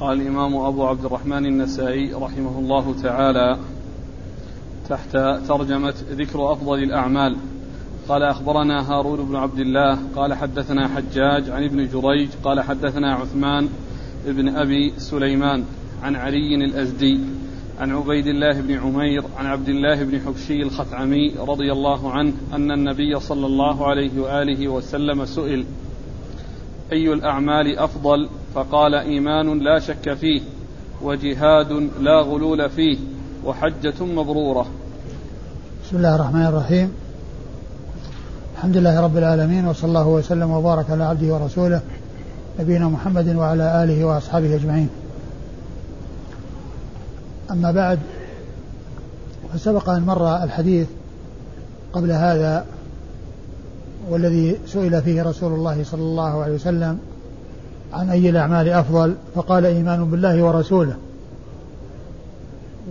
قال الإمام أبو عبد الرحمن النسائي رحمه الله تعالى تحت ترجمة ذكر أفضل الأعمال قال أخبرنا هارون بن عبد الله قال حدثنا حجاج عن ابن جريج قال حدثنا عثمان بن أبي سليمان عن علي الأزدي عن عبيد الله بن عمير عن عبد الله بن حبشي الخثعمي رضي الله عنه أن النبي صلى الله عليه وآله وسلم سئل أي الأعمال أفضل؟ فقال إيمان لا شك فيه، وجهاد لا غلول فيه، وحجة مبرورة. بسم الله الرحمن الرحيم، الحمد لله رب العالمين، وصلى الله وسلم وبارك على عبده ورسوله نبينا محمد وعلى آله وأصحابه أجمعين. أما بعد، فسبق أن مر الحديث قبل هذا والذي سئل فيه رسول الله صلى الله عليه وسلم عن أي الأعمال أفضل، فقال إيمان بالله ورسوله.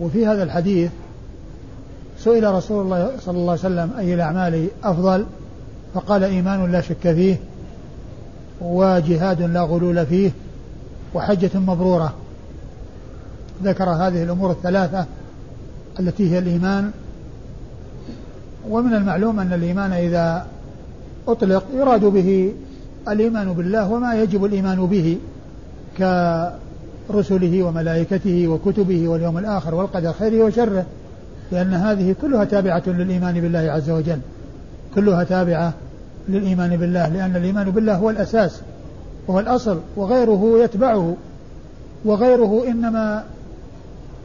وفي هذا الحديث سئل رسول الله صلى الله عليه وسلم أي الأعمال أفضل، فقال إيمان لا شك فيه، وجهاد لا غلول فيه، وحجة مبرورة. ذكر هذه الأمور الثلاثة التي هي الإيمان. ومن المعلوم أن الإيمان إذا أطلق يراد به الإيمان بالله وما يجب الإيمان به كرسله وملائكته وكتبه واليوم الآخر والقدر خيره وشره، لأن هذه كلها تابعة للإيمان بالله عز وجل، كلها تابعة للإيمان بالله، لأن الإيمان بالله هو الأساس وهو الأصل، وغيره يتبعه، وغيره إنما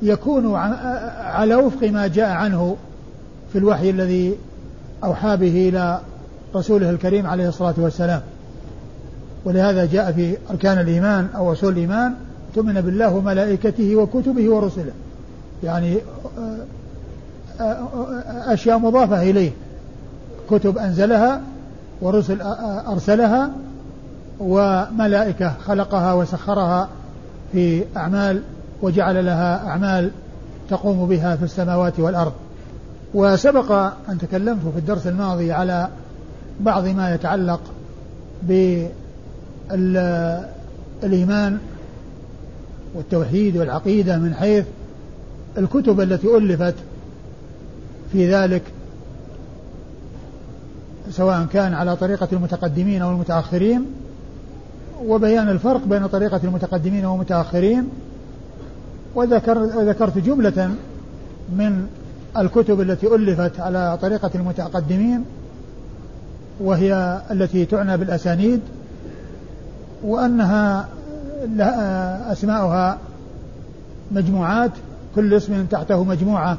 يكون على وفق ما جاء عنه في الوحي الذي أوحى به إلى رسوله الكريم عليه الصلاة والسلام. ولهذا جاء في أركان الإيمان أو أصول الإيمان تؤمن بالله وملائكته وكتبه ورسله، يعني أشياء مضافة إليه، كتب أنزلها ورسل أرسلها وملائكة خلقها وسخرها في أعمال وجعل لها أعمال تقوم بها في السماوات والأرض. وسبق أن تكلمت في الدرس الماضي على بعض ما يتعلق بالإيمان والتوحيد والعقيدة من حيث الكتب التي ألفت في ذلك، سواء كان على طريقة المتقدمين أو المتأخرين، وبيان الفرق بين طريقة المتقدمين والمتأخرين. وذكرت جملة من الكتب التي ألفت على طريقة المتقدمين، وهي التي تعنى بالأسانيد، وأنها أسماؤها مجموعات، كل اسم تحته مجموعة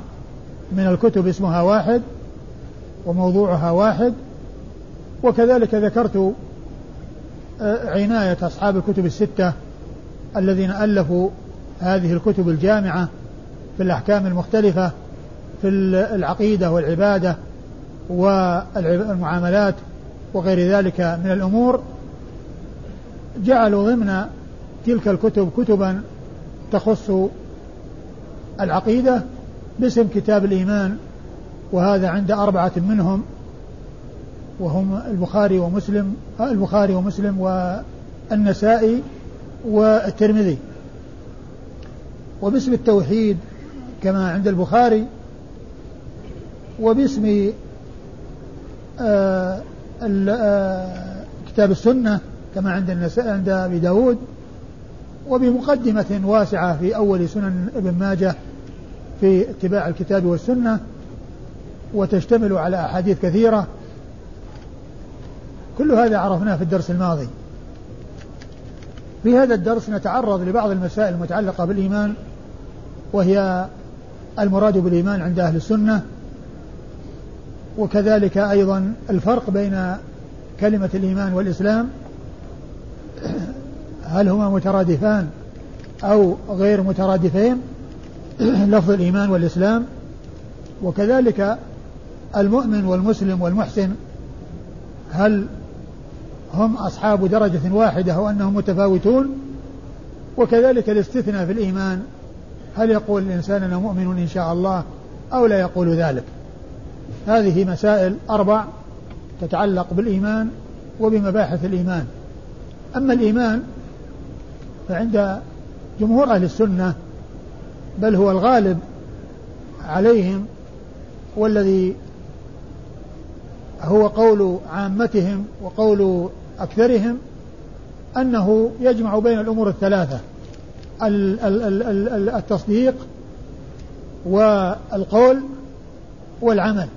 من الكتب اسمها واحد وموضوعها واحد. وكذلك ذكرت عناية أصحاب الكتب الستة الذين ألفوا هذه الكتب الجامعة في الأحكام المختلفة، في العقيدة والعبادة والمعاملات وغير ذلك من الأمور، جعلوا ضمن تلك الكتب كتبا تخص العقيدة باسم كتاب الإيمان، وهذا عند 4 منهم، وهم البخاري ومسلم والنسائي والترمذي. وباسم التوحيد كما عند البخاري، وباسم كتاب السنة كما عند النسائي عند أبي داود، وبمقدمة واسعة في أول سنن ابن ماجه في اتباع الكتاب والسنة، وتشتمل على أحاديث كثيرة. كل هذا عرفناه في الدرس الماضي. في هذا الدرس نتعرض لبعض المسائل المتعلقة بالإيمان، وهي المراد بالإيمان عند أهل السنة، وكذلك أيضا الفرق بين كلمة الإيمان والإسلام، هل هما مترادفان أو غير مترادفين، لفظ الإيمان والإسلام. وكذلك المؤمن والمسلم والمحسن، هل هم أصحاب درجة واحدة أو أنهم متفاوتون. وكذلك الاستثناء في الإيمان، هل يقول الإنسان أنا مؤمن إن شاء الله أو لا يقول ذلك. هذه مسائل 4 تتعلق بالإيمان وبمباحث الإيمان. أما الإيمان فعند جمهور أهل السنة بل هو الغالب عليهم والذي هو قول عامتهم وقول أكثرهم أنه يجمع بين الأمور الثلاثة: التصديق والقول والعمل،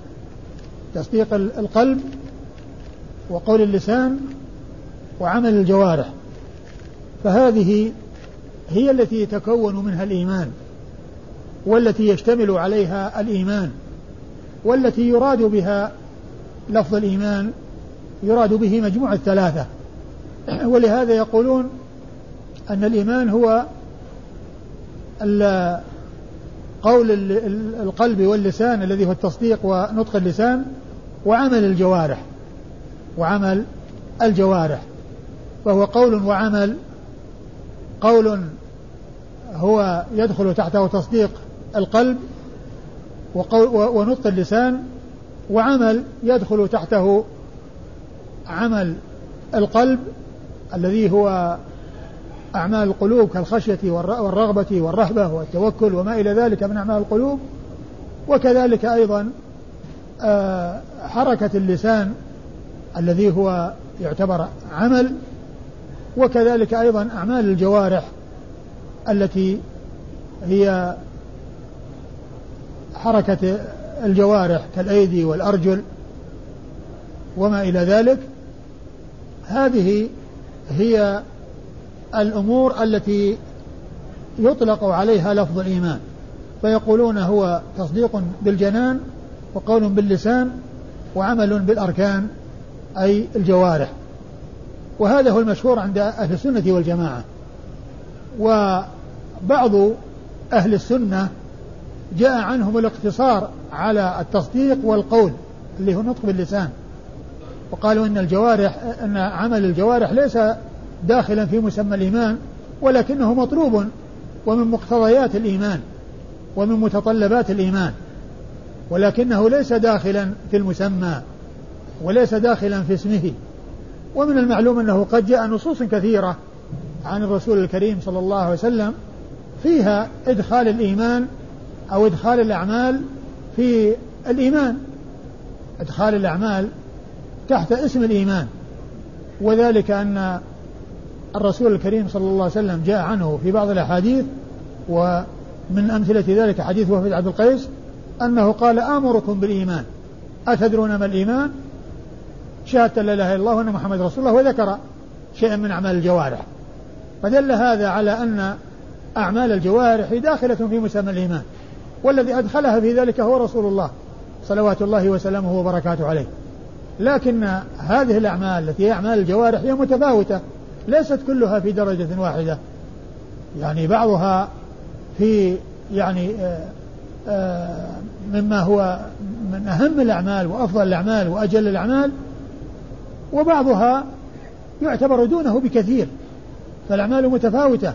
تصديق القلب وقول اللسان وعمل الجوارح، فهذه هي التي يتكون منها الإيمان والتي يشتمل عليها الإيمان والتي يراد بها لفظ الإيمان يراد به مجموع الثلاثة. ولهذا يقولون أن الإيمان هو قول القلب واللسان الذي هو التصديق ونطق اللسان وعمل الجوارح فهو قول وعمل. قول هو يدخل تحته تصديق القلب ونطق اللسان، وعمل يدخل تحته عمل القلب الذي هو أعمال القلوب كالخشية والرغبة والرهبة والتوكل وما إلى ذلك من أعمال القلوب، وكذلك أيضا حركة اللسان الذي هو يعتبر عمل، وكذلك أيضا أعمال الجوارح التي هي حركة الجوارح كالأيدي والأرجل وما إلى ذلك. هذه هي الأمور التي يطلق عليها لفظ الإيمان، فيقولون هو تصديق بالجنان وقول باللسان وعمل بالأركان أي الجوارح، وهذا هو المشهور عند أهل السنة والجماعة. وبعض أهل السنة جاء عنهم الاقتصار على التصديق والقول اللي هو نطق باللسان، وقالوا إن الجوارح أن عمل الجوارح ليس داخلا في مسمى الإيمان، ولكنه مطلوب ومن مقتضيات الإيمان ومن متطلبات الإيمان، ولكنه ليس داخلا في المسمى وليس داخلا في اسمه. ومن المعلوم أنه قد جاء نصوص كثيرة عن الرسول الكريم صلى الله عليه وسلم فيها إدخال الإيمان أو إدخال الأعمال في الإيمان، إدخال الأعمال تحت اسم الإيمان، وذلك أن الرسول الكريم صلى الله عليه وسلم جاء عنه في بعض الأحاديث، ومن أمثلة ذلك حديث وفد عبد القيس أنه قال: آمركم بالإيمان أتدرون ما الإيمان؟ شهادة لا إله إلا الله وأن محمد رسول الله، وذكر شيئا من أعمال الجوارح، فدل هذا على أن أعمال الجوارح داخلة في مسمى الإيمان، والذي أدخلها في ذلك هو رسول الله صلوات الله وسلامه وبركاته عليه. لكن هذه الأعمال التي هي أعمال الجوارح هي متفاوتة، ليست كلها في درجة واحدة، يعني بعضها في مما هو من أهم الأعمال وأفضل الأعمال وأجل الأعمال، وبعضها يعتبر دونه بكثير، فالأعمال متفاوتة،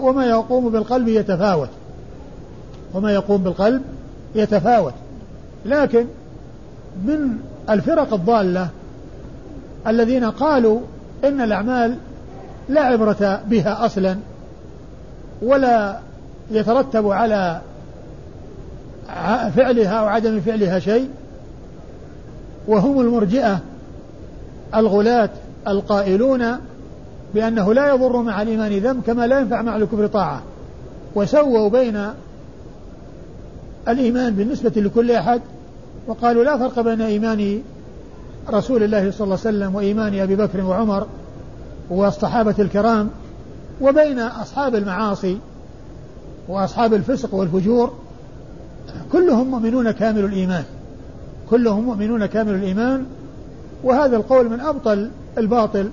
وما يقوم بالقلب يتفاوت، لكن من الفرق الضالة الذين قالوا إن الأعمال لا عبرة بها أصلا، ولا يترتب على فعلها أو عدم فعلها شيء، وهم المرجئة الغلاة القائلون بأنه لا يضر مع الإيمان ذنب كما لا ينفع مع الكفر طاعة، وسووا بين الإيمان بالنسبة لكل أحد، وقالوا لا فرق بين إيمان رسول الله صلى الله عليه وسلم وإيمان أبي بكر وعمر والصحابة الكرام وبين أصحاب المعاصي وأصحاب الفسق والفجور، كلهم مؤمنون كامل الإيمان، وهذا القول من أبطل الباطل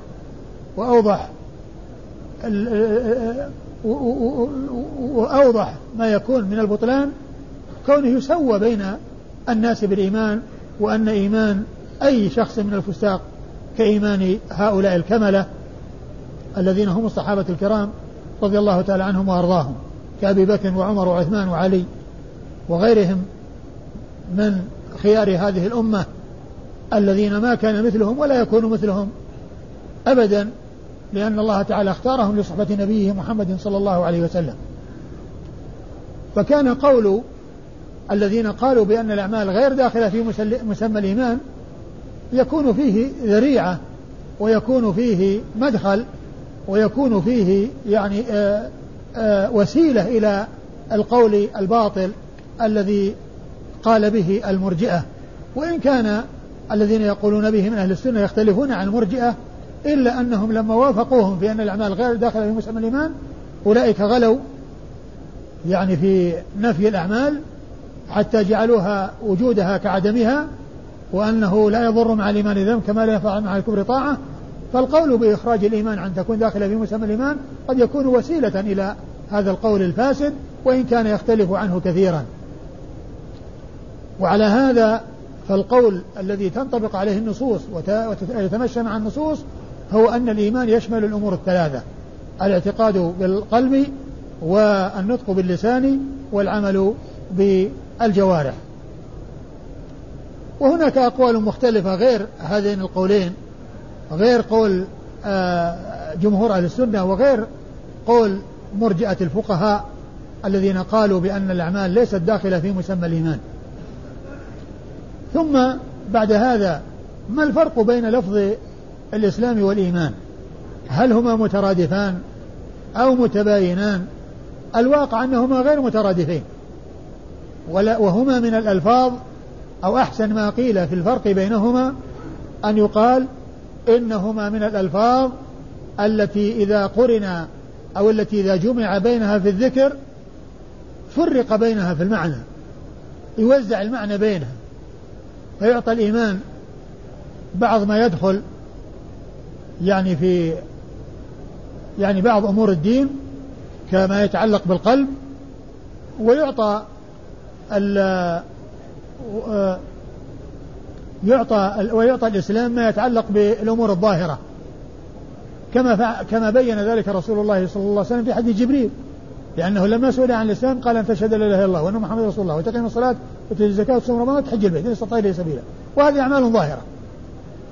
وأوضح ما يكون من البطلان، كونه يسوى بين الناس بالإيمان، وأن إيمان أي شخص من الفساق كإيمان هؤلاء الكملة الذين هم الصحابة الكرام رضي الله تعالى عنهم وأرضاهم كأبي بكر وعمر وعثمان وعلي وغيرهم من خيار هذه الأمة، الذين ما كان مثلهم ولا يكون مثلهم أبدا، لأن الله تعالى اختارهم لصحبة نبيه محمد صلى الله عليه وسلم. فكان قول الذين قالوا بأن الأعمال غير داخلة في مسمى الإيمان يكون فيه ذريعة ويكون فيه مدخل ويكون فيه يعني وسيلة إلى القول الباطل الذي قال به المرجئة، وإن كان الذين يقولون به من أهل السنة يختلفون عن المرجئة، إلا أنهم لما وافقوهم في أن الأعمال غير داخلة في مسمى الإيمان أولئك غلوا يعني في نفي الأعمال حتى جعلوها وجودها كعدمها، وأنه لا يضر مع الإيمان ذنب كما لا ينفع مع الكفر طاعة. فالقول بإخراج الإيمان عن تكون داخلة في مسمى الإيمان قد يكون وسيلة إلى هذا القول الفاسد وإن كان يختلف عنه كثيرا. وعلى هذا فالقول الذي تنطبق عليه النصوص ويتمشى مع النصوص هو أن الإيمان يشمل الأمور الثلاثة: الاعتقاد بالقلب والنطق باللسان والعمل بالجوارح. وهناك أقوال مختلفة غير هذين القولين، غير قول جمهور أهل السنة وغير قول مرجئة الفقهاء الذين قالوا بأن الأعمال ليست داخلة في مسمى الإيمان. ثم بعد هذا، ما الفرق بين لفظ الإسلام والإيمان؟ هل هما مترادفان أو متباينان؟ الواقع أنهما غير مترادفين، وهما من الألفاظ، أو أحسن ما قيل في الفرق بينهما أن يقال إنهما من الألفاظ التي إذا قرنا أو التي إذا جمع بينها في الذكر فرق بينها في المعنى، يوزع المعنى بينها، فيعطى الإيمان بعض ما يدخل يعني في يعني بعض أمور الدين كما يتعلق بالقلب، ويعطى ويعطى الإسلام ما يتعلق بالأمور الظاهرة كما بين ذلك رسول الله صلى الله عليه وسلم في حديث جبريل، لأنه لما سئل عن الإسلام قال: أن تشهد لا إله إلا الله وأن محمد رسول الله وتقيم الصلاة وتؤتي الزكاة وتصوم رمضان وتحج البيت إن استطعت إليه سبيلا، وهذه أعمال ظاهرة.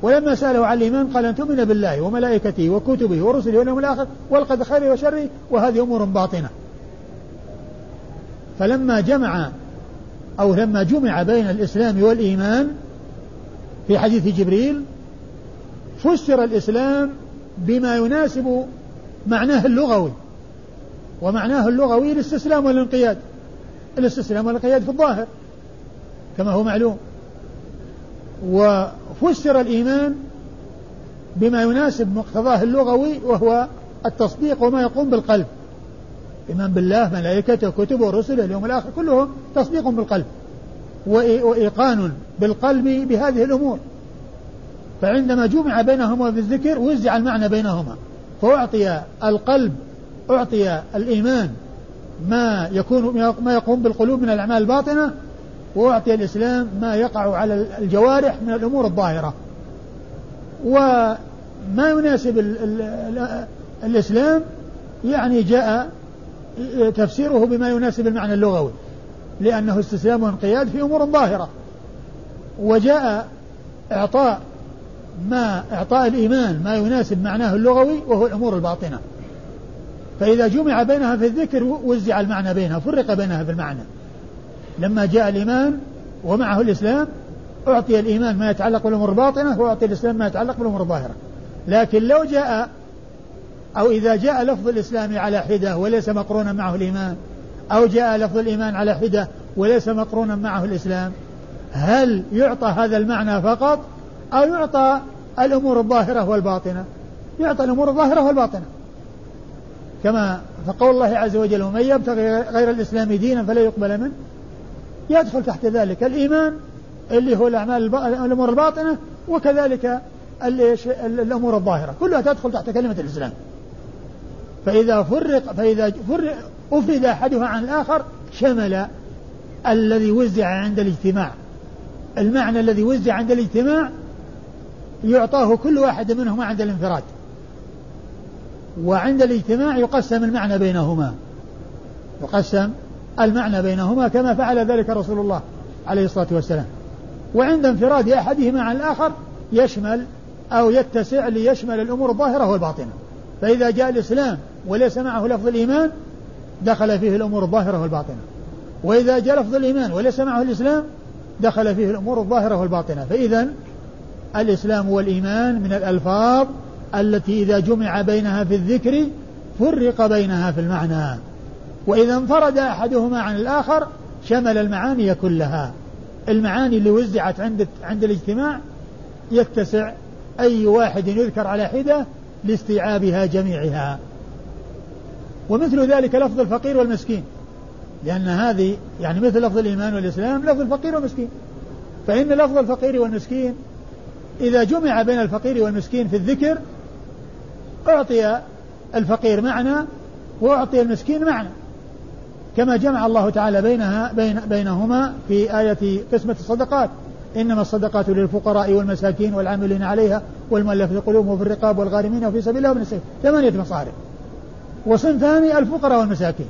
ولما سأله عن الإيمان قال: أن تؤمن بالله وملائكته وكتبه ورسله واليوم الآخر والقدر خيره وشره، وهذه أمور باطنة. فلما جمع بين الإسلام والإيمان في حديث جبريل فسر الإسلام بما يناسب معناه اللغوي، ومعناه اللغوي الاستسلام والانقياد، الاستسلام والانقياد في الظاهر كما هو معلوم. وفسر الإيمان بما يناسب مقتضاه اللغوي وهو التصديق وما يقوم بالقلب، إيمان بالله ملائكته كتبه ورسله اليوم الآخر كلهم تصديق بالقلب وإيقان بالقلب بهذه الأمور. فعندما جمع بينهما في الذكر وزع المعنى بينهما، فأعطي القلب، أعطي الإيمان ما يقوم بالقلوب من الأعمال الباطنة، وأعطي الإسلام ما يقع على الجوارح من الأمور الظاهرة. وما يناسب الإسلام يعني جاء تفسيره بما يناسب المعنى اللغوي، لأنه استسلام وانقياد في أمور ظاهرة. وجاء إعطاء الإيمان ما يناسب معناه اللغوي وهو الأمور الباطنة. فإذا جمع بينها في الذكر وزع المعنى بينها، فرق بينها في المعنى. لما جاء الإيمان ومعه الإسلام أعطي الإيمان ما يتعلق بالأمور الباطنة وأعطي الإسلام ما يتعلق بالأمور الظاهرة. لكن لو جاء أو إذا جاء لفظ الإسلام على حدة وليس مقرونا معه الإيمان، أو جاء لفظ الإيمان على حدة وليس مقرونا معه الإسلام، هل يعطى هذا المعنى فقط أو يعطى الأمور الظاهرة والباطنة؟ يعطى الأمور الظاهرة والباطنة، كما فقول الله عز وجل: ومن يبتغي غير الإسلام دينا فلا يقبل منه. يدخل تحت ذلك الإيمان اللي هو الأمور الباطنة، وكذلك الأمور الظاهرة كلها تدخل تحت كلمة الإسلام. فإذا فرق أفرد أحدها عن الآخر شمل الذي وزع عند الاجتماع، المعنى الذي وزع عند الاجتماع يعطاه كل واحد منهما عند الانفراد، وعند الاجتماع يقسم المعنى بينهما، يقسم المعنى بينهما كما فعل ذلك رسول الله عليه الصلاة والسلام. وعند انفراد أحدهما عن الآخر يشمل أو يتسع ليشمل الأمور الظاهرة والباطنة. فإذا جاء الإسلام وليس معه لفظ الإيمان دخل فيه الأمور الظاهرة والباطنة، وإذا جاء لفظ الإيمان وليس معه الإسلام دخل فيه الأمور الظاهرة والباطنة. فإذا الإسلام والإيمان من الألفاظ التي إذا جمع بينها في الذكر فرق بينها في المعنى، وإذا انفرد أحدهما عن الآخر شمل المعاني كلها. المعاني اللي وزعت عند الاجتماع يتسع أي واحد يذكر على حدة لاستيعابها جميعها. ومثل ذلك لفظ الفقير والمسكين، لأن هذه يعني مثل لفظ الإيمان والإسلام لفظ الفقير والمسكين، فإن لفظ الفقير والمسكين إذا جمع بين الفقير والمسكين في الذكر أعطي الفقير معنى وأعطي المسكين معنى، كما جمع الله تعالى بينهما في آية قسمة الصدقات: إنما الصدقات للفقراء والمساكين والعاملين عليها والمؤلفة في قلوبهم وفي الرقاب والغارمين وفي سبيل الله وابن السبيل، 8 مصارف. وصنف ثاني الفقراء والمساكين،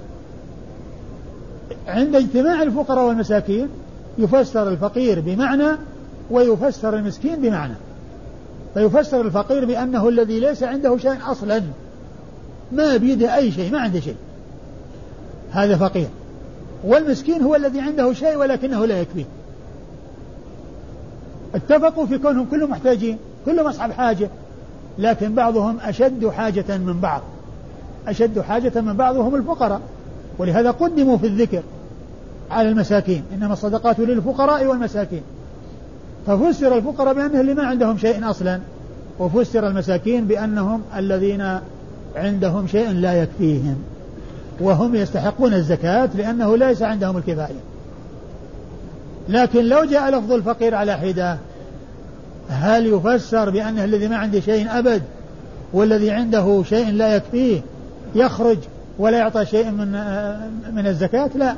عند اجتماع الفقراء والمساكين يفسر الفقير بمعنى ويفسر المسكين بمعنى، فيفسر الفقير بأنه الذي ليس عنده شيء أصلا، ما بيده أي شيء، ما عنده شيء، هذا فقير. والمسكين هو الذي عنده شيء ولكنه لا يكفيه. اتفقوا في كونهم كلهم محتاجين، كلهم أصحاب حاجة، لكن بعضهم أشد حاجة من بعض، أشد حاجة من بعضهم الفقراء، ولهذا قدموا في الذكر على المساكين: إنما الصدقات للفقراء والمساكين. ففسر الفقراء بأنهم اللي ما عندهم شيء أصلا، وفسر المساكين بأنهم الذين عندهم شيء لا يكفيهم وهم يستحقون الزكاة لأنه ليس عندهم الكفاية. لكن لو جاء لفظ الفقير على حدة هل يفسر بأنه الذي ما عنده شيء أبد والذي عنده شيء لا يكفيه يخرج ولا يعطى شيء من الزكاة؟ لا،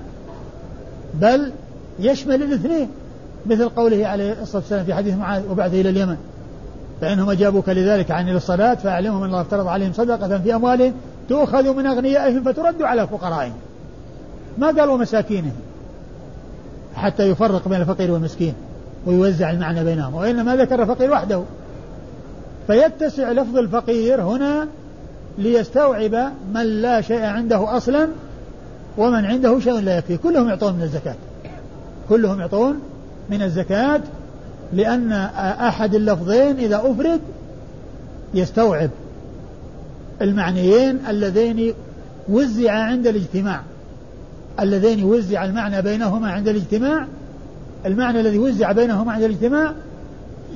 بل يشمل الاثنين، مثل قوله عليه الصلاة والسلام في حديث معاذ: وبعثه إلى اليمن فإنهم أجابوك لذلك عن الصلاة فأعلمهم أن الله افترض عليهم صدقة في أموالهم تؤخذ من أغنيائهم فترد على فقرائهم، ما قال ومساكينهم، حتى يفرق بين الفقير والمسكين ويوزع المعنى بينهم، وإنما ذكر الفقير وحده. فيتسع لفظ الفقير هنا ليستوعب من لا شيء عنده أصلا ومن عنده شيء لا يكفي، كلهم يعطون من الزكاة، كلهم يعطون من الزكاة، لأن أحد اللفظين إذا أفرد يستوعب المعنيين اللذين وزع عند الاجتماع، اللذين وزع المعنى بينهما عند الاجتماع. المعنى الذي وزع بينهما عند الاجتماع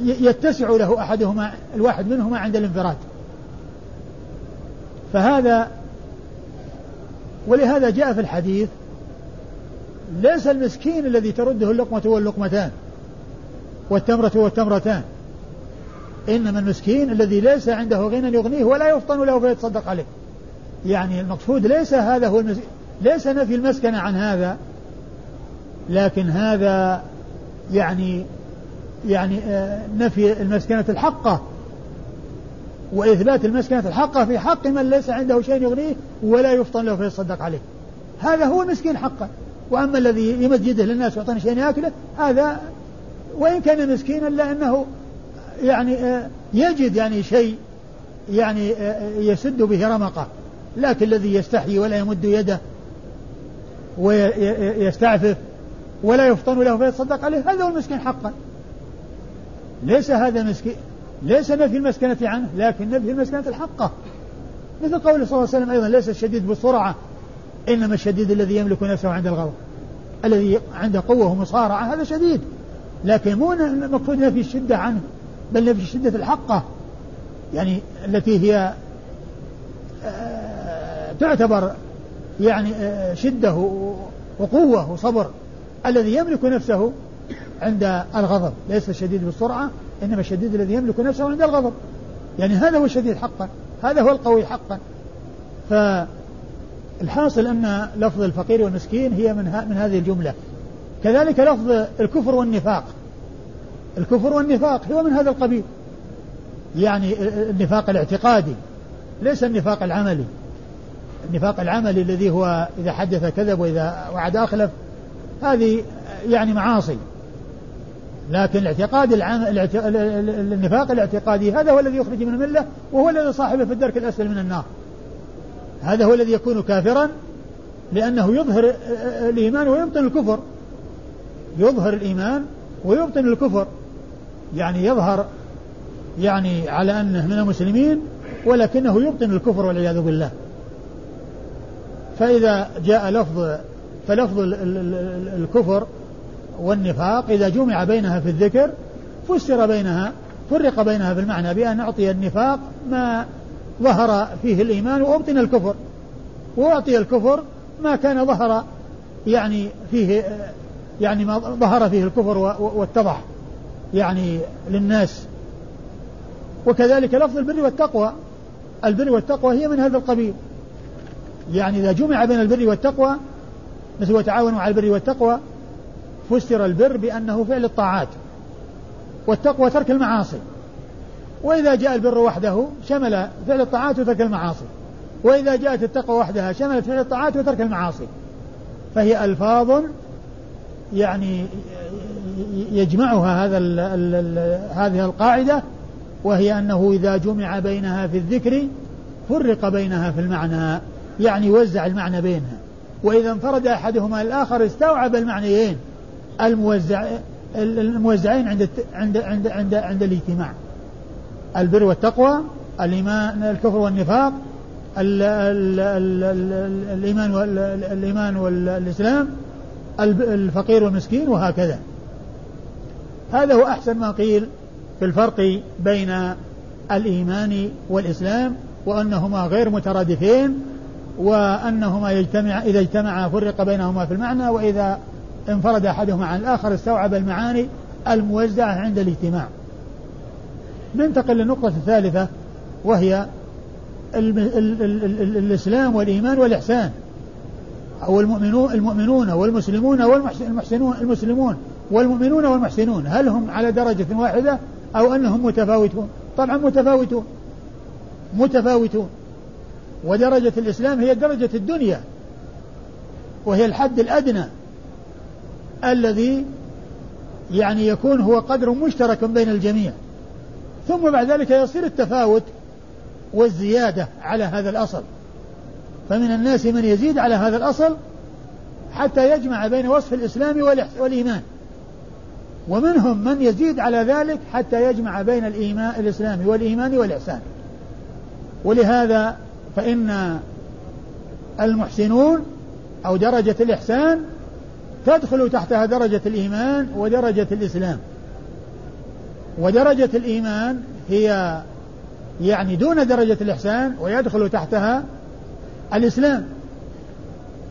يتسع له أحدهما الواحد منهما عند الانفراد. فهذا ولهذا جاء في الحديث: ليس المسكين الذي ترده اللقمة واللقمتان والتمرة والتمرتان، إنما المسكين الذي ليس عنده غنى يغنيه ولا يفطن له فيتصدق عليه. يعني المقصود ليس هذا هو المسكين، ليس نفي المسكنة عن هذا، لكن هذا يعني نفي المسكنة الحقة وإثبات المسكنة الحقة في حق من ليس عنده شيء يغنيه ولا يفطن له فيتصدق عليه، هذا هو المسكين حقا. وأما الذي يمجده للناس ويعطيه شيء يأكله هذا وإن كان مسكينا إلا أنه يجد شيء يسد به رمقه، لكن الذي يستحيي ولا يمد يده ويستعفف ولا يفطن له فيتصدق عليه هذا هو المسكين حقا. ليس هذا مسكين، ليس نفي المسكنة عنه لكن نفي المسكنة الحقة، مثل قول صلى الله عليه وسلم أيضا: ليس الشديد بالسرعة إنما الشديد الذي يملك نفسه عند الغضب. الذي عنده قوة ومصارعة هذا شديد، لكن مو مقصود نفي الشدة عنه بل نفي الشدة الحقة، يعني التي هي تعتبر شدة وقوة وصبر. الذي يملك نفسه عند الغضب، ليس الشديد بالسرعة إنما الشديد الذي يملك نفسه عند الغضب، يعني هذا هو الشديد حقا، هذا هو القوي حقا. فالحاصل أن لفظ الفقير والمسكين هي من هذه الجملة. كذلك لفظ الكفر والنفاق، الكفر والنفاق هو من هذا القبيل، يعني النفاق الاعتقادي ليس النفاق العملي. النفاق العملي الذي هو إذا حدث كذب وإذا وعد أخلف، هذه معاصي. لكن الاعتقاد النفاق الاعتقادي هذا هو الذي يخرج من الملة، وهو الذي صاحبه في الدرك الأسفل من النار. هذا هو الذي يكون كافرا لأنه يظهر الإيمان ويبطن الكفر، يظهر الإيمان ويبطن الكفر، يعني يظهر يعني على أنه من المسلمين ولكنه يبطن الكفر والعياذ بالله. فإذا جاء فلفظ الكفر والنفاق إذا جمع بينها في الذكر فرق بينها بالمعنى بأن أعطي النفاق ما ظهر فيه الإيمان وأبطن الكفر، وأعطي الكفر ما كان ظهر يعني فيه يعني ما ظهر فيه الكفر واتضح يعني للناس. وكذلك لفظ البر والتقوى، البر والتقوى هي من هذا القبيل، يعني إذا جمع بين البر والتقوى مثل وتعاونوا على البر والتقوى فسر البر بأنه فعل الطاعات والتقوى ترك المعاصي، وإذا جاء البر وحده شمل فعل الطاعات وترك المعاصي، وإذا جاءت التقوى وحدها شملت فعل الطاعات وترك المعاصي. فهي ألفاظ يعني يجمعها هذه القاعدة، وهي أنه إذا جمع بينها في الذكر فرق بينها في المعنى، يعني وزع المعنى بينها، وإذا انفرد أحدهما الآخر استوعب المعنيين الموزعين عند الاجتماع، البر والتقوى، الإيمان الكفر والنفاق، الإيمان والإسلام، الفقير والمسكين، وهكذا. هذا هو أحسن ما قيل في الفرق بين الإيمان والإسلام، وأنهما غير مترادفين، وأنهما إذا اجتمعا فرق بينهما في المعنى، وإذا انفرد أحدهما عن الآخر استوعب المعاني الموزعة عند الاجتماع. ننتقل للنقطة الثالثة وهي الإسلام والإيمان والإحسان، أو المؤمنون والمسلمون والمسلمون والمؤمنون والمحسنون، هل هم على درجة واحدة أو أنهم متفاوتون؟ طبعا متفاوتون. ودرجة الإسلام هي درجة الدنيا، وهي الحد الأدنى الذي يعني يكون هو قدر مشترك بين الجميع، ثم بعد ذلك يصير التفاوت والزيادة على هذا الأصل، فمن الناس من يزيد على هذا الأصل حتى يجمع بين وصف الإسلام والإيمان، ومنهم من يزيد على ذلك حتى يجمع بين الإسلام والإيمان والإحسان. ولهذا فإن المحسنون أو درجة الإحسان تدخل تحتها درجة الإيمان ودرجة الإسلام. ودرجة الإيمان هي يعني دون درجة الإحسان، ويدخل تحتها الإسلام.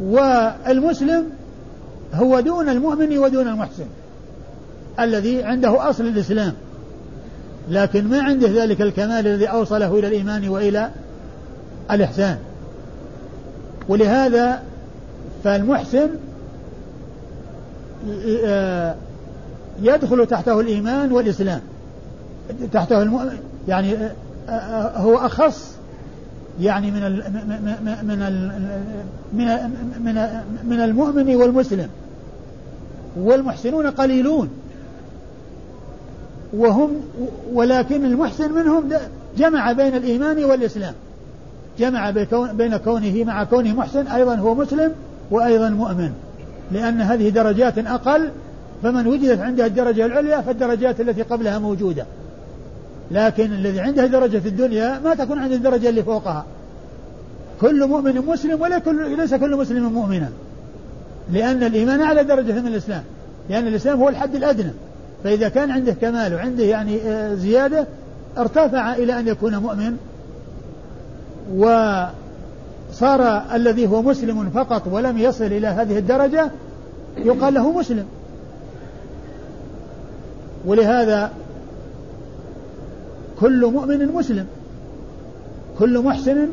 والمسلم هو دون المؤمن ودون المحسن، الذي عنده أصل الإسلام لكن ما عنده ذلك الكمال الذي أوصله إلى الإيمان وإلى الإحسان. ولهذا فالمحسن يدخل تحته الإيمان والإسلام، تحته يعني هو أخص يعني من ال من ال من ال من ال من المؤمن والمسلم. والمحسنون قليلون ولكن المحسن منهم جمع بين الإيمان والإسلام، جمع بين كونه مع كونه محسن أيضا هو مسلم وأيضا مؤمن، لأن هذه درجات أقل، فمن وجدت عندها الدرجة العليا فالدرجات التي قبلها موجودة، لكن الذي عندها درجة الدنيا ما تكون عند الدرجة اللي فوقها. كل مؤمن مسلم وليس كل مسلم مؤمنا، لأن الإيمان على درجة من الإسلام، لأن الإسلام هو الحد الأدنى، فإذا كان عنده كمال وعنده يعني زيادة ارتفع إلى أن يكون مؤمن، وصار الذي هو مسلم فقط ولم يصل إلى هذه الدرجة يقال له مسلم. ولهذا كل مؤمن مسلم، كل محسن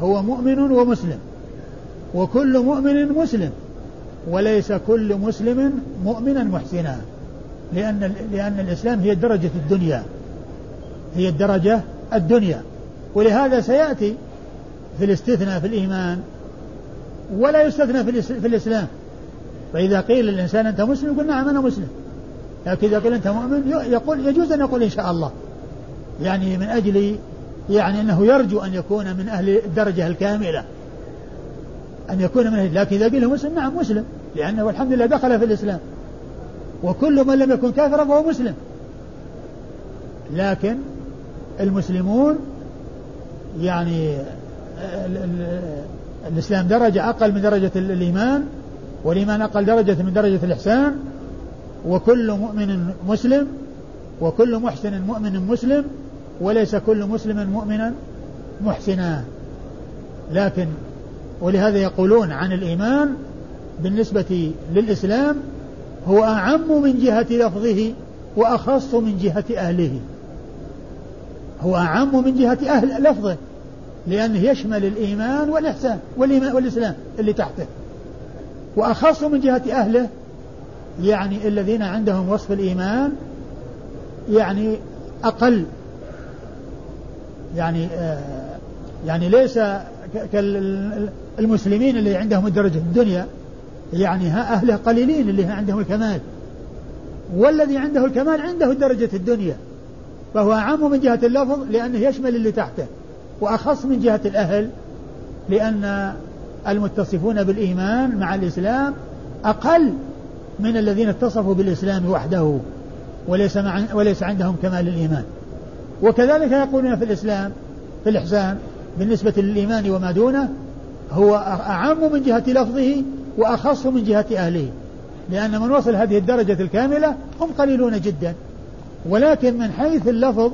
هو مؤمن ومسلم، وكل مؤمن مسلم، وليس كل مسلم مؤمنا محسنا، لأن الإسلام هي درجة الدنيا، هي الدرجة الدنيا. ولهذا سيأتي في الاستثناء في الإيمان ولا يستثنى في الإسلام. فإذا قيل للإنسان أنت مسلم قلنا نعم أنا مسلم، لكن إذا قل أنت مؤمن يقول يجوز أن يقول إن شاء الله، يعني من أجل يعني أنه يرجو أن يكون من أهل الدرجة الكاملة، أن يكون من أهل. لكن إذا قيل مسلم، نعم مسلم، لأنه الحمد لله دخل في الإسلام، وكل من لم يكن كافرا فهو مسلم. لكن المسلمون يعني الإسلام درجة أقل من درجة الإيمان، والإيمان أقل درجة من درجة الإحسان، وكل مؤمن مسلم، وكل محسن مؤمن مسلم، وليس كل مسلم مؤمنا محسنا. لكن ولهذا يقولون عن الإيمان بالنسبة للإسلام هو أعم من جهة لفظه وأخص من جهة أهله، هو أعم من جهة أهل لفظه، لأنه يشمل الإيمان والإحسان والإسلام اللي تحته، وأخص من جهة أهله يعني الذين عندهم وصف الإيمان يعني أقل، يعني ليس كالمسلمين اللي عندهم الدرجة الدنيا، يعني ها أهله قليلين اللي عندهم الكمال، والذي عنده الكمال عنده درجة الدنيا، فهو أعم من جهة اللفظ لأنه يشمل اللي تحته، وأخص من جهة الأهل لأن المتصفون بالإيمان مع الإسلام أقل من الذين اتصفوا بالإسلام وحده وليس عندهم كمال الإيمان. وكذلك يقولون في الإسلام في الإحسان بالنسبة للإيمان وما دونه هو أعم من جهة لفظه وأخص من جهة أهله، لأن من وصل هذه الدرجة الكاملة هم قليلون جدا. ولكن من حيث اللفظ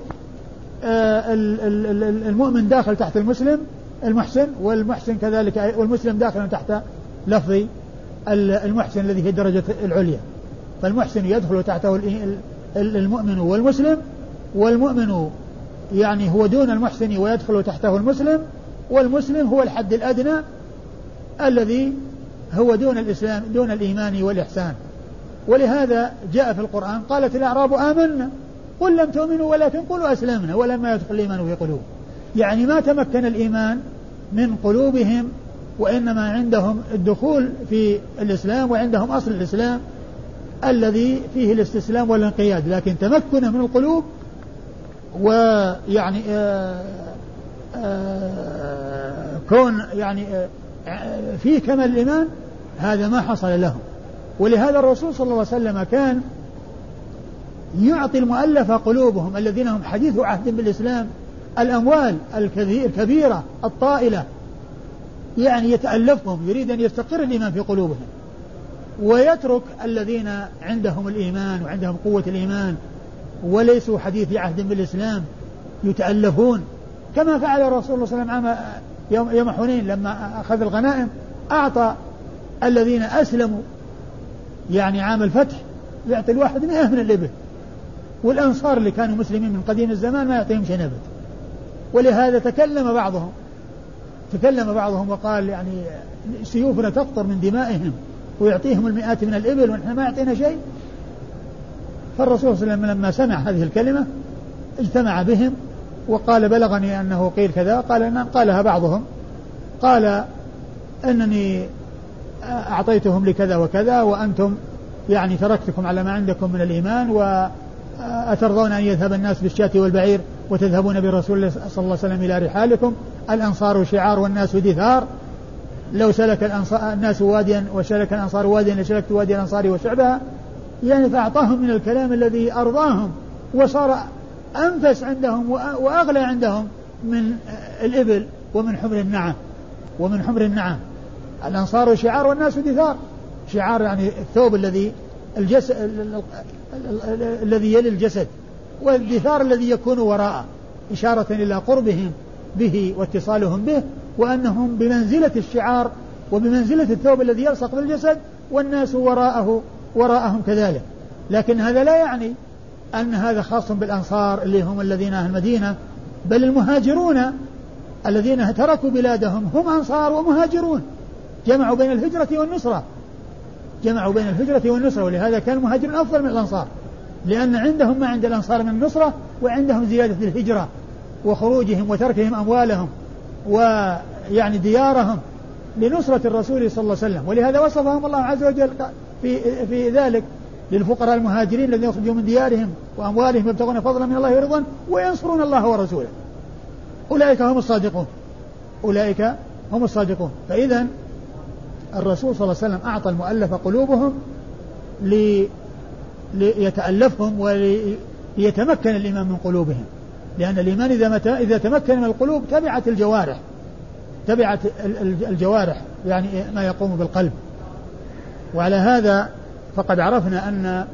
المؤمن داخل تحت المسلم المحسن، والمحسن كذلك، والمسلم داخل تحت لفظ المحسن الذي في الدرجة العليا، فالمحسن يدخل تحته المؤمن والمسلم، والمؤمن يعني هو دون المحسن ويدخل تحته المسلم، والمسلم هو الحد الأدنى الذي هو دون الإسلام دون الإيمان والإحسان. ولهذا جاء في القرآن قالت الأعراب آمنا قل لم تؤمنوا ولكن قلوا أسلمنا ولما يدخل الإيمان في قلوبهم، يعني ما تمكن الإيمان من قلوبهم، وإنما عندهم الدخول في الإسلام وعندهم أصل الإسلام الذي فيه الاستسلام والانقياد، لكن تمكن من القلوب ويعني كون يعني في كمال الإيمان هذا ما حصل لهم. ولهذا الرسول صلى الله عليه وسلم كان يعطي المؤلف قلوبهم الذين هم حديث عهد بالإسلام الأموال الكبيرة الطائلة، يعني يتألفهم، يريد أن يستقر الإيمان في قلوبهم، ويترك الذين عندهم الإيمان وعندهم قوة الإيمان وليسوا حديث عهد بالإسلام يتألفون، كما فعل الرسول صلى الله عليه وسلم يوم حنين لما أخذ الغنائم، أعطى الذين أسلموا يعني عام الفتح يعطي الواحد 100 من الإبل، والأنصار اللي كانوا مسلمين من قديم الزمان ما يعطيهم شيء نبت. ولهذا تكلم بعضهم وقال يعني سيوفنا تقطر من دمائهم ويعطيهم المئات من الإبل ونحن ما يعطينا شيء. فالرسول صلى الله عليه وسلم لما سمع هذه الكلمة اجتمع بهم وقال بلغني أنه قيل كذا، قال نعم، قالها بعضهم، قال أنني أعطيتهم لكذا وكذا وأنتم يعني تركتكم على ما عندكم من الإيمان، وأترضون أن يذهب الناس بالشاة والبعير وتذهبون برسول الله صلى الله عليه وسلم إلى رحالكم؟ الأنصار شعار والناس دثار، لو سلك الناس واديا وسلك الأنصار واديا لسلكت وادي الأنصار وشعبها، يعني فأعطاهم من الكلام الذي أرضاهم وصار أنفس عندهم وأغلى عندهم من الإبل ومن حمر النعم. الأنصار شعار والناس دثار، شعار يعني الثوب الذي الذي يلي الجسد، والدثار الذي يكون وراءه، إشارة إلى قربهم به واتصالهم به، وأنهم بمنزلة الشعار وبمنزلة الثوب الذي يلصق بالجسد، والناس وراءهم كذلك. لكن هذا لا يعني أن هذا خاص بالأنصار اللي هم الذين أهل المدينة، بل المهاجرون الذين تركوا بلادهم هم أنصار ومهاجرون، جمعوا بين الهجرة والنصرة. ولهذا كان المهاجرون أفضل من الأنصار، لأن عندهم ما عند الأنصار من النصرة، وعندهم زيادة الهجرة وخروجهم وتركهم أموالهم ويعني ديارهم لنصرة الرسول صلى الله عليه وسلم. ولهذا وصفهم الله عز وجل في ذلك للفقراء المهاجرين الذين يخرجوا من ديارهم وأموالهم يبتغون فضلا من الله ورضوانه وينصرون الله ورسوله، أولئك هم الصادقون، أولئك هم الصادقون. فإذا الرسول صلى الله عليه وسلم أعطى المؤلف قلوبهم ليتألفهم وليتمكن الإيمان من قلوبهم، لأن الإيمان إذا تمكن من القلوب تبعت الجوارح، تبعت الجوارح يعني ما يقوم بالقلب. وعلى هذا فقد عرفنا أن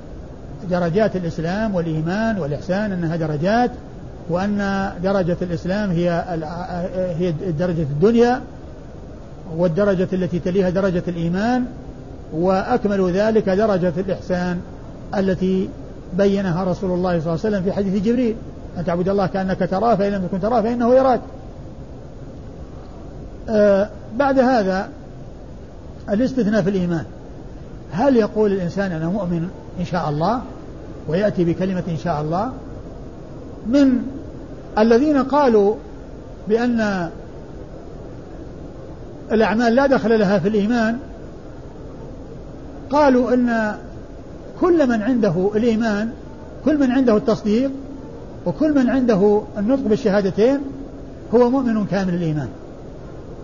درجات الإسلام والإيمان والإحسان أنها درجات، وأن درجة الإسلام هي درجة الدنيا، والدرجة التي تليها درجة الإيمان، وأكمل ذلك درجة الإحسان التي بينها رسول الله صلى الله عليه وسلم في حديث جبريل: أن تعبد الله كأنك تراه فإن لم تكن تراه فإنه يراك. بعد هذا الاستثناء في الإيمان، هل يقول الإنسان أنا مؤمن إن شاء الله ويأتي بكلمة إن شاء الله؟ من الذين قالوا بأن الأعمال لا دخل لها في الإيمان قالوا أن كل من عنده الإيمان، كل من عنده التصديق وكل من عنده النطق بالشهادتين هو مؤمن كامل الإيمان،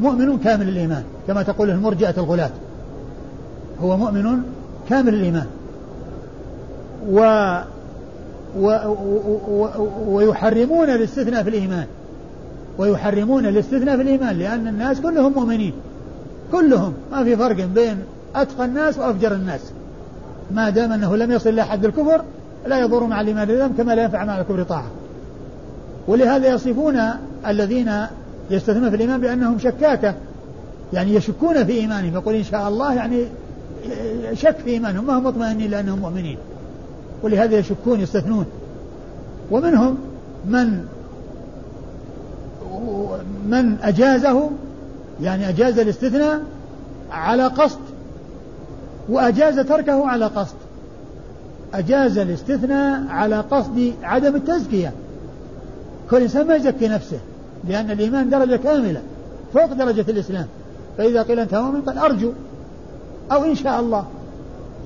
مؤمن كامل الإيمان كما تقول المرجئة الغلاة، هو مؤمن كامل الإيمان ويحرمون الاستثناء في الإيمان، ويحرمون الاستثناء في الإيمان، لأن الناس كلهم مؤمنين، كلهم ما في فرق بين أتقى الناس وأفجر الناس، ما دام أنه لم يصل إلى حد الكفر لا يضر مع الإيمان الذنب كما لا ينفع مع الكفر طاعة. ولهذا يصفون الذين يستثنون في الإيمان بأنهم شكاكة، يعني يشكون في إيمانهم، يقول إن شاء الله يعني شك في إيمانهم، ما هم مطمئنين لأنهم مؤمنين، ولهذا يشكون يستثنون. ومنهم من أجازه، يعني أجاز الاستثناء على قصد، وأجاز تركه على قصد، أجاز الاستثناء على قصد عدم التزكية، كل إنسان ما يزكي نفسه، لأن الإيمان درجة كاملة فوق درجة الإسلام، فإذا قيل أنت مؤمن قال أرجو أو إن شاء الله،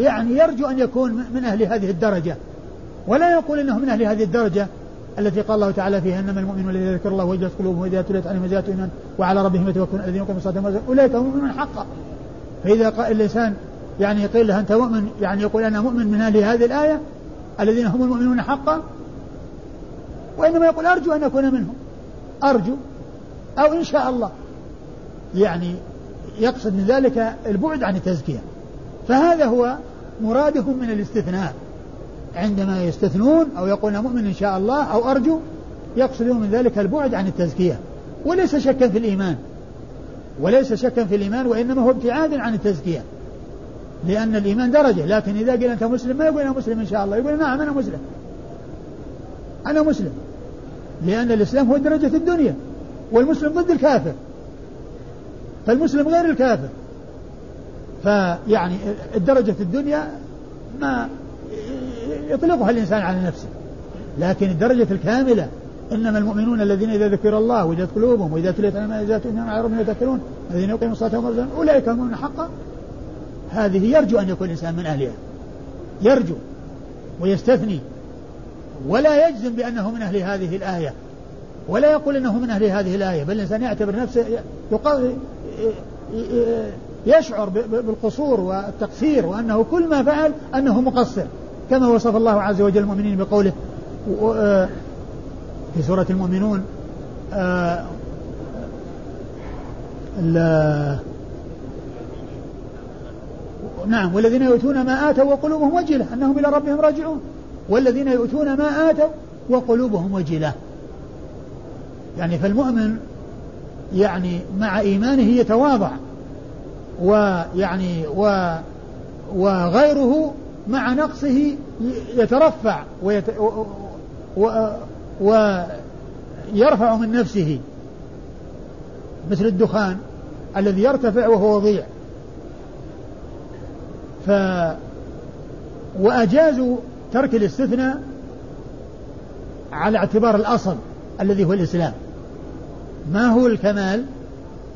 يعني يرجو أن يكون من أهل هذه الدرجة، ولا يقول إنه من أهل هذه الدرجة التي قال الله تعالى فيها: إنما المؤمنون الذين ذكر الله وجلت قلوبهم وإذا تليت عليهم آياته وعلى ربهم يتوكلون الذين يقومون بالصلاة أولئك هم المؤمنون حقا. فإذا قال الإنسان يعني قيل له أنت مؤمن، يعني يقول أنا مؤمن من أهل هذه الآية الذين هم المؤمنون حقا، وإنما يقول أرجو أن أكون منهم، أرجو أو إن شاء الله، يعني يقصد من ذلك البعد عن التزكية. فهذا هو مرادهم من الاستثناء، عندما يستثنون أو يقولون مؤمن إن شاء الله أو أرجو يقصدون من ذلك البعد عن التزكية، وليس شكا في الإيمان، وليس شكا في الإيمان، وإنما هو ابتعاد عن التزكية، لأن الإيمان درجة. لكن إذا قيل أنت مسلم ما يقول أنا مسلم إن شاء الله، يقول نعم أنا مسلم، أنا مسلم، لأن الإسلام هو درجة الدنيا، والمسلم ضد الكافر، فالمسلم غير الكافر، فيعني الدرجة الدنيا ما يطلقها الإنسان على نفسه، لكن الدرجة الكاملة إنما المؤمنون الذين إذا ذكر الله وجلت قلوبهم وإذا تليت عليهم آياته إنهم على ربهم يتوكلون الذين يقيمون الصلاة ومما رزقناهم أولئك هم المؤمنون حقا، هذه يرجو أن يكون الإنسان من أهلها، يرجو ويستثني، ولا يجزم بأنه من أهل هذه الآية، ولا يقول أنه من أهل هذه الآية، بل الإنسان يعتبر نفسه يشعر بالقصور والتقصير، وأنه كل ما فعل أنه مقصر، كما وصف الله عز وجل المؤمنين بقوله في سورة المؤمنون نعم والذين يؤتون ما آتوا وقلوبهم وجلة أنهم إلى ربهم راجعون، والذين يؤتون ما آتوا وقلوبهم وجلة، يعني فالمؤمن يعني مع إيمانه يتواضع، ويعني وغيره مع نقصه يترفع ويرفع من نفسه، مثل الدخان الذي يرتفع وهو ضيع. وأجازوا ترك الاستثناء على اعتبار الأصل الذي هو الإسلام، ما هو الكمال،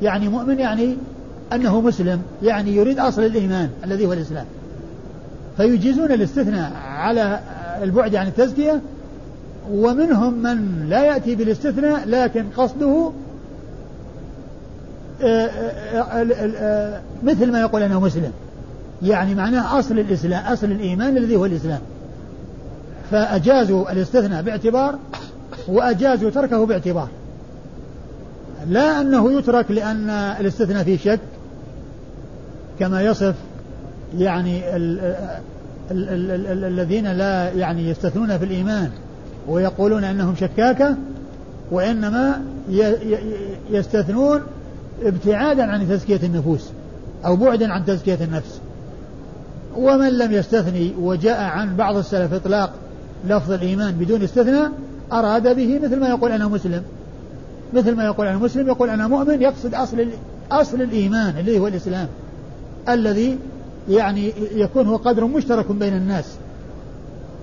يعني مؤمن يعني أنه مسلم، يعني يريد أصل الإيمان الذي هو الإسلام، فيجيزون الاستثناء على البعد عن التزكية، ومنهم من لا يأتي بالاستثناء لكن قصده مثل ما يقول أنا مسلم، يعني معناه أصل الإسلام، أصل الإيمان الذي هو الإسلام، فأجازوا الاستثناء باعتبار وأجازوا تركه باعتبار، لا أنه يترك لأن الاستثناء فيه شك كما يصف يعني الذين لا يعني يستثنون في الإيمان ويقولون أنهم شكاكة، وإنما يستثنون ابتعادا عن تزكية النفوس أو بعدا عن تزكية النفس. ومن لم يستثني وجاء عن بعض السلف إطلاق لفظ الإيمان بدون استثناء أراد به مثل ما يقول أنا مسلم، يقول أنا مؤمن، يقصد أصل الإيمان الذي هو الإسلام، الذي يعني يكون هو قدر مشترك بين الناس،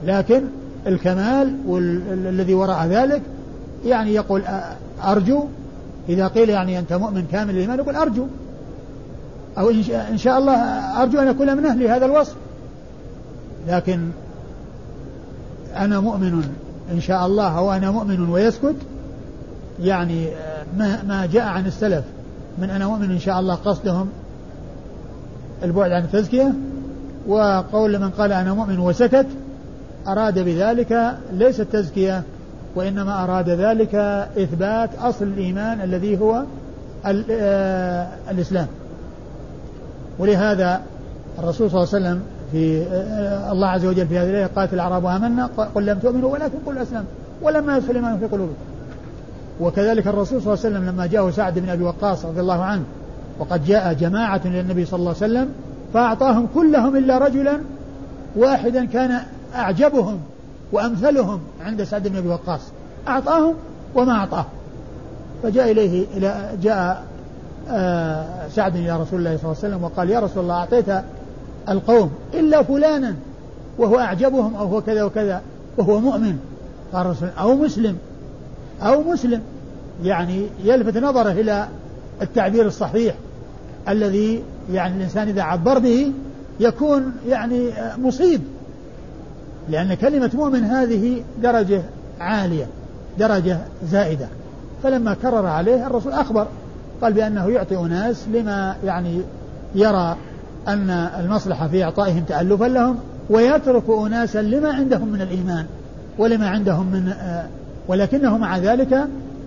لكن الكمال والذي وراء ذلك يعني يقول أرجو، إذا قيل يعني أنت مؤمن كامل الإيمان يقول أرجو، أو إن شاء الله أرجو أن أكون من أهل هذا الوصف، لكن أنا مؤمن إن شاء الله أو أنا مؤمن ويسكت، يعني ما جاء عن السلف من أنا مؤمن إن شاء الله قصدهم البعد عن التزكية، وقول من قال أنا مؤمن وسكت أراد بذلك ليس التزكية، وإنما أراد ذلك إثبات أصل الإيمان الذي هو الإسلام. ولهذا الرسول صلى الله عليه وسلم في الله عز وجل في هذه الآية قالت الأعراب آمنا قل لم تؤمنوا ولكن قولوا أسلم ولما يدخل الإيمان في قلوبكم. وكذلك الرسول صلى الله عليه وسلم لما جاءه سعد بن أبي وقاص رضي الله عنه وقد جاء جماعة للنبي صلى الله عليه وسلم فأعطاهم كلهم إلا رجلا واحدا كان أعجبهم وأمثلهم عند سعد بن أبي وقاص، أعطاهم وما أعطاه، فجاء إليه سعد إلى رسول الله صلى الله عليه وسلم وقال يا رسول الله أعطيت القوم إلا فلانا وهو أعجبهم أو هو كذا وكذا وهو مؤمن، قال رسول الله أو مسلم، يعني يلفت نظره إلى التعبير الصحيح الذي يعني الإنسان إذا عبر به يكون يعني مصيب، لأن كلمة مؤمن هذه درجة عالية درجة زائدة. فلما كرر عليه الرسول أخبر قال بأنه يعطي أناس لما يعني يرى أن المصلحة في إعطائهم تألفا لهم، ويترك أناسا لما عندهم من الإيمان ولما عندهم من ولكنه مع ذلك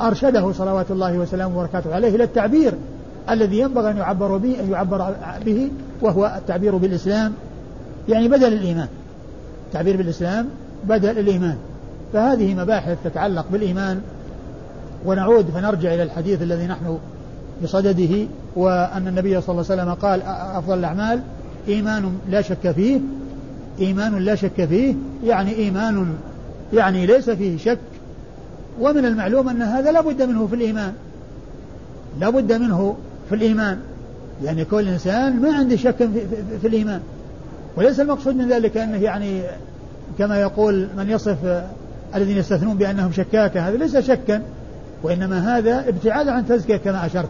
أرشده صلوات الله وسلامه وبركاته عليه إلى التعبير الذي ينبغي أن يعبر به وهو التعبير بالإسلام، يعني بدل الإيمان، التعبير بالإسلام بدل الإيمان. فهذه مباحث تتعلق بالإيمان، ونعود فنرجع إلى الحديث الذي نحن بصدده، وأن النبي صلى الله عليه وسلم قال أفضل الأعمال إيمان لا شك فيه، يعني إيمان يعني ليس فيه شك. ومن المعلوم أن هذا لابد منه في الإيمان، يعني كل إنسان ما عنده شك في الإيمان، وليس المقصود من ذلك أنه يعني كما يقول من يصف الذين يستثنون بأنهم شكاكة، هذا ليس شكا، وإنما هذا ابتعاد عن تزكية كما أشرت،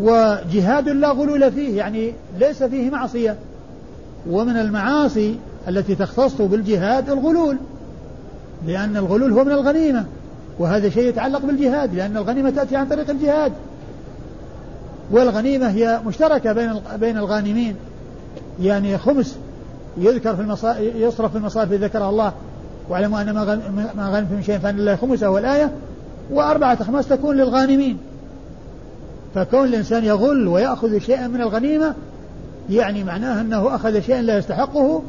وجهاد لا غلول فيه، يعني ليس فيه معصية. ومن المعاصي التي تختص بالجهاد الغلول، لأن الغلول هو من الغنيمة، وهذا شيء يتعلق بالجهاد، لأن الغنيمة تأتي عن طريق الجهاد، والغنيمة هي مشتركة بين الغانمين، يعني خمس يصرف في المصائف ذكرها الله، واعلموا أن ما غنمتم من شيء فإن لله خمسه والآية، وأربعة أخماس تكون للغانمين. فكون الإنسان يغل ويأخذ شيئا من الغنيمة يعني معناه أنه أخذ شيئا لا يستحقه،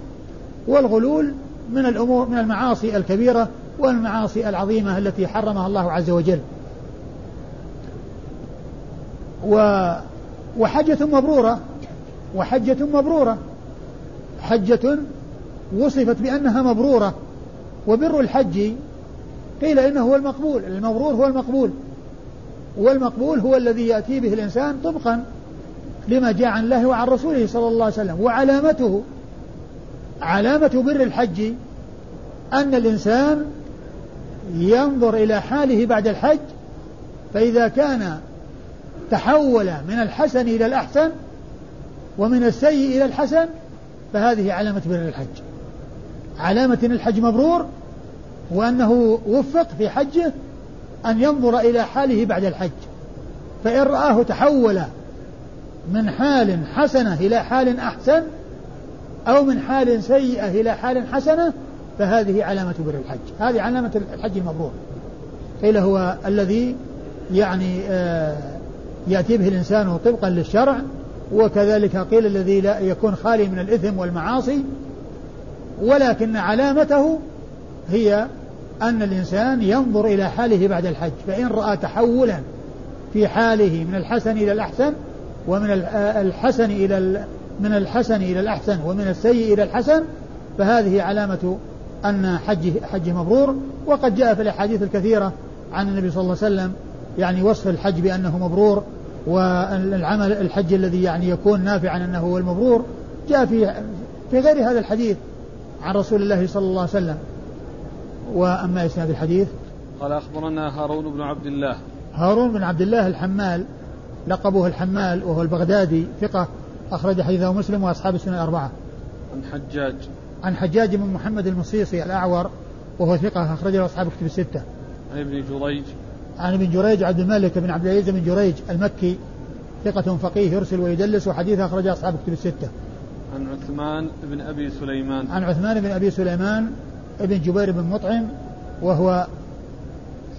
والغلول من الأمور من المعاصي الكبيرة والمعاصي العظيمة التي حرمها الله عز وجل. وحجة مبرورة، حجة وصفت بأنها مبرورة، وبر الحج قيل إنه هو المقبول، المبرور هو المقبول، والمقبول هو الذي يأتي به الإنسان طبقا لما جاء عن الله وعن رسوله صلى الله عليه وسلم. وعلامته علامة بر الحج أن الإنسان ينظر إلى حاله بعد الحج، فإذا كان تحول من الحسن إلى الأحسن ومن السيء إلى الحسن فهذه علامة بر الحج، علامة الحج مبرور وأنه وفق في حجه أن ينظر إلى حاله بعد الحج، فإن رآه تحول من حال حسنة إلى حال أحسن أو من حال سيئة إلى حال حسنة فهذه علامة بر الحج، هذه علامة الحج المبرور. قيل هو الذي يعني يأتي به الإنسان طبقا للشرع، وكذلك قيل الذي لا يكون خالي من الإثم والمعاصي، ولكن علامته هي أن الإنسان ينظر إلى حاله بعد الحج، فإن رأى تحولا في حاله من الحسن إلى الأحسن ومن الحسن إلى الأحسن ومن السيء إلى الحسن فهذه علامة أن حجه مبرور. وقد جاء في الأحاديث الكثيرة عن النبي صلى الله عليه وسلم يعني وصف الحج بأنه مبرور، والعمل الحج الذي يعني يكون نافعا أنه هو المبرور، جاء في غير هذا الحديث عن رسول الله صلى الله عليه وسلم. وأما إسناد الحديث قال أخبرنا هارون بن عبد الله، هارون بن عبد الله الحمال لقبه الحمال وهو البغدادي ثقة، أخرج حديثه مسلم وأصحاب السنة الأربعة. عن حجاج بن محمد المصيصي الأعور وهو ثقة، أخرجه أصحاب الكتب الستة. عن ابن جريج عبد الملك بن عبد العزيز بن جريج المكي ثقة فقيه يرسل ويدلس، وحديثه أخرجه أصحاب الكتب الستة. عن عثمان بن أبي سليمان ابن جبير بن مطعم وهو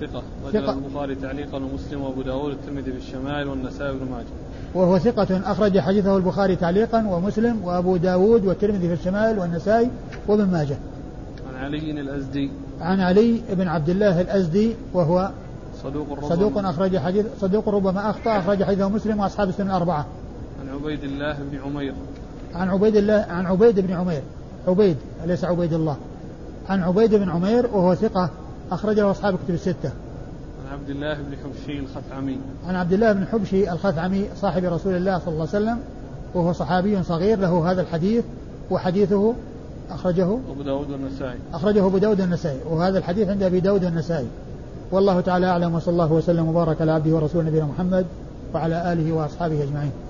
ثقة، رجل البخاري تعليقا ومسلم وأبو داود الترمذي بالشمال والنسائي بن ماجه، وهو ثقة أخرج حديثه البخاري تعليقا ومسلم وأبو داود والترمذي في الشمال والنسائي وابن ماجه. عن علي بن عبد الله الأزدي وهو صدوق ربما أخطأ، أخرج حديثه مسلم وأصحاب السنة الأربعة. عن عبيد بن عمير وهو ثقة، أخرجه أصحاب الكتب الستة. عن عبد الله بن حبشي الخثعمي صاحب رسول الله صلى الله عليه وسلم، وهو صحابي صغير له هذا الحديث، وحديثه أخرجه أبو داود النسائي، وهذا الحديث عند أبي داود النسائي. والله تعالى أعلم، وصلى الله وسلم وبارك على عبده ورسوله نبينا محمد وعلى آله وأصحابه أجمعين.